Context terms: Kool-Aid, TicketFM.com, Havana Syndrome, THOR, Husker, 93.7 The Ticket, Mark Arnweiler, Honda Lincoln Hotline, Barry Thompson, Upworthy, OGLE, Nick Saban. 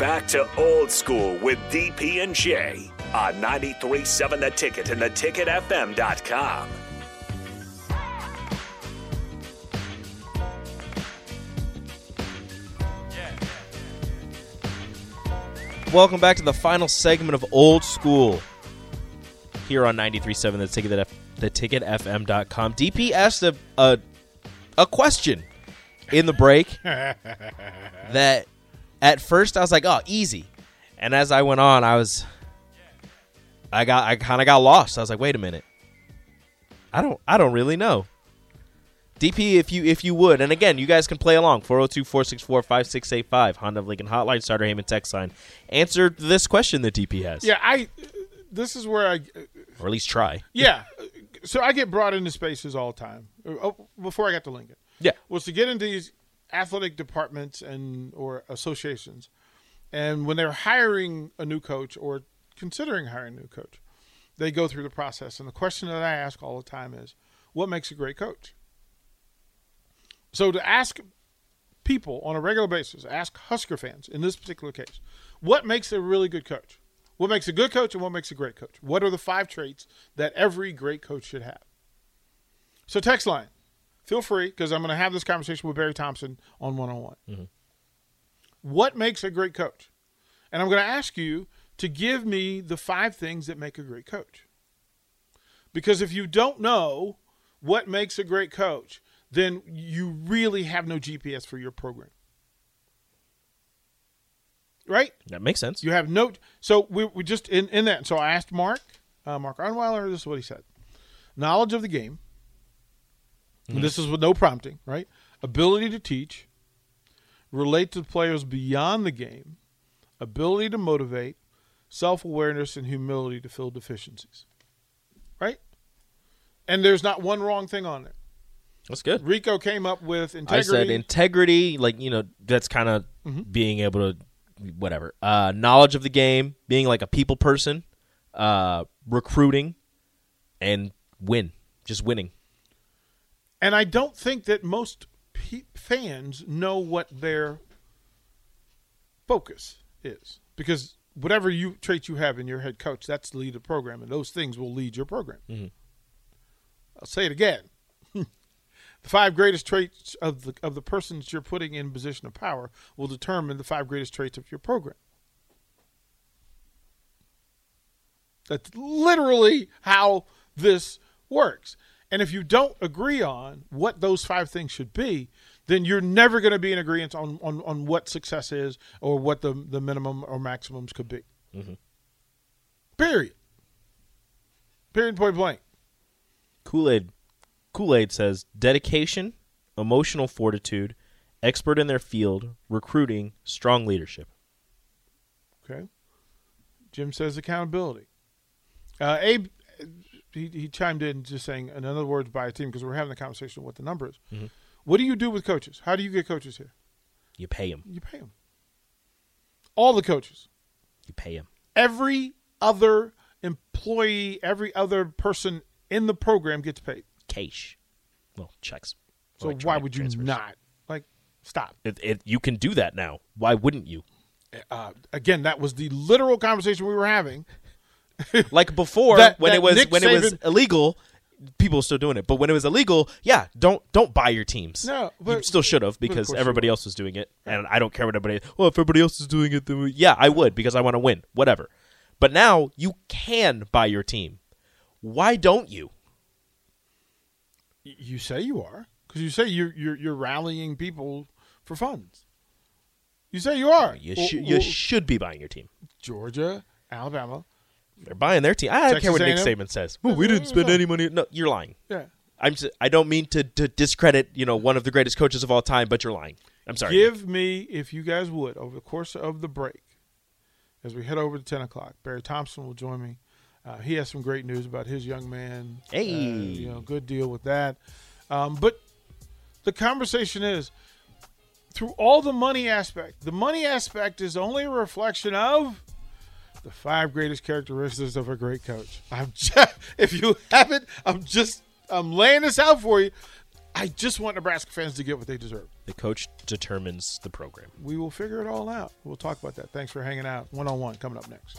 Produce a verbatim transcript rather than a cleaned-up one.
back to old school with D P and J on ninety-three point seven The Ticket and the ticket F M dot com. Welcome back to the final segment of Old School here on ninety-three point seven The Ticket, the ticket F M dot com. D P asked a, a a question in the break that at first I was like, oh, easy. And as I went on, I was I got I kind of got lost. I was like, wait a minute. I don't I don't really know. D P, if you if you would, and again, you guys can play along, four oh two, four six four, five six eight five, Honda Lincoln Hotline, Starter Heyman text line. Answer this question that D P has. Yeah, I. This is where I... Or at least try. Yeah. So I get brought into spaces all the time. Oh, before I got to Lincoln. Yeah. Was to get into these athletic departments and or associations. And when they're hiring a new coach or considering hiring a new coach, they go through the process. And the question that I ask all the time is, what makes a great coach? So to ask people on a regular basis, ask Husker fans in this particular case, what makes a really good coach? What makes a good coach and what makes a great coach? What are the five traits that every great coach should have? So text line, feel free, because I'm going to have this conversation with Barry Thompson on one-on-one. Mm-hmm. What makes a great coach? And I'm going to ask you to give me the five things that make a great coach. Because if you don't know what makes a great coach, then you really have no G P S for your program. Right? That makes sense. You have no – so we we just in, – in that. So I asked Mark, uh, Mark Arnweiler, this is what he said. Knowledge of the game. Mm-hmm. This is with no prompting, right? Ability to teach. Relate to the players beyond the game. Ability to motivate. Self-awareness and humility to fill deficiencies. Right? And there's not one wrong thing on there. That's good. Rico came up with integrity. I said integrity, like, you know, that's kind of mm-hmm. being able to, whatever. Uh, knowledge of the game, being like a people person, uh, recruiting, and win, just winning. And I don't think that most pe- fans know what their focus is. Because whatever you trait you have in your head coach, that's the lead of the program, and those things will lead your program. Mm-hmm. I'll say it again. The five greatest traits of the of the persons you're putting in position of power will determine the five greatest traits of your program. That's literally how this works. And if you don't agree on what those five things should be, then you're never going to be in agreement on, on, on what success is or what the, the minimum or maximums could be. Mm-hmm. Period. Period, point blank. Kool-Aid. Kool-Aid says, dedication, emotional fortitude, expert in their field, recruiting, strong leadership. Okay. Jim says accountability. Uh, Abe, he, he chimed in just saying, in other words, by a team, because we're having a conversation on what the number is. Mm-hmm. What do you do with coaches? How do you get coaches here? You pay them. You pay them. All the coaches. You pay them. Every other employee, every other person in the program gets paid. Cash, well, checks. So like why would you transfers. Not like stop? It, it, you can do that now. Why wouldn't you? Uh, again, that was the literal conversation we were having. Like before, that, when that it was Nick when Saban, it was illegal, people were still doing it. But when it was illegal, yeah, don't don't buy your teams. No, but, you still should have because everybody else was doing it, and I don't care what everybody. Well, if everybody else is doing it, then we, yeah, I would because I want to win. Whatever. But now you can buy your team. Why don't you? You say you are because you say you're, you're you're rallying people for funds. You say you are. You, sh- or, or, you should be buying your team. Georgia, Alabama. They're buying their team. I don't Texas care what A and M. Nick Saban says. Well, we didn't spend any money. No, you're lying. Yeah. I'm just, I don't mean to, to discredit, you know, one of the greatest coaches of all time, but you're lying. I'm sorry. Give me, if you guys would, over the course of the break, as we head over to ten o'clock, Barry Thompson will join me. Uh, he has some great news about his young man. Hey. Uh, you know, good deal with that. Um, but the conversation is, through all the money aspect, the money aspect is only a reflection of the five greatest characteristics of a great coach. I'm just, if you haven't, I'm just I'm laying this out for you. I just want Nebraska fans to get what they deserve. The coach determines the program. We will figure it all out. We'll talk about that. Thanks for hanging out. One-on-one coming up next.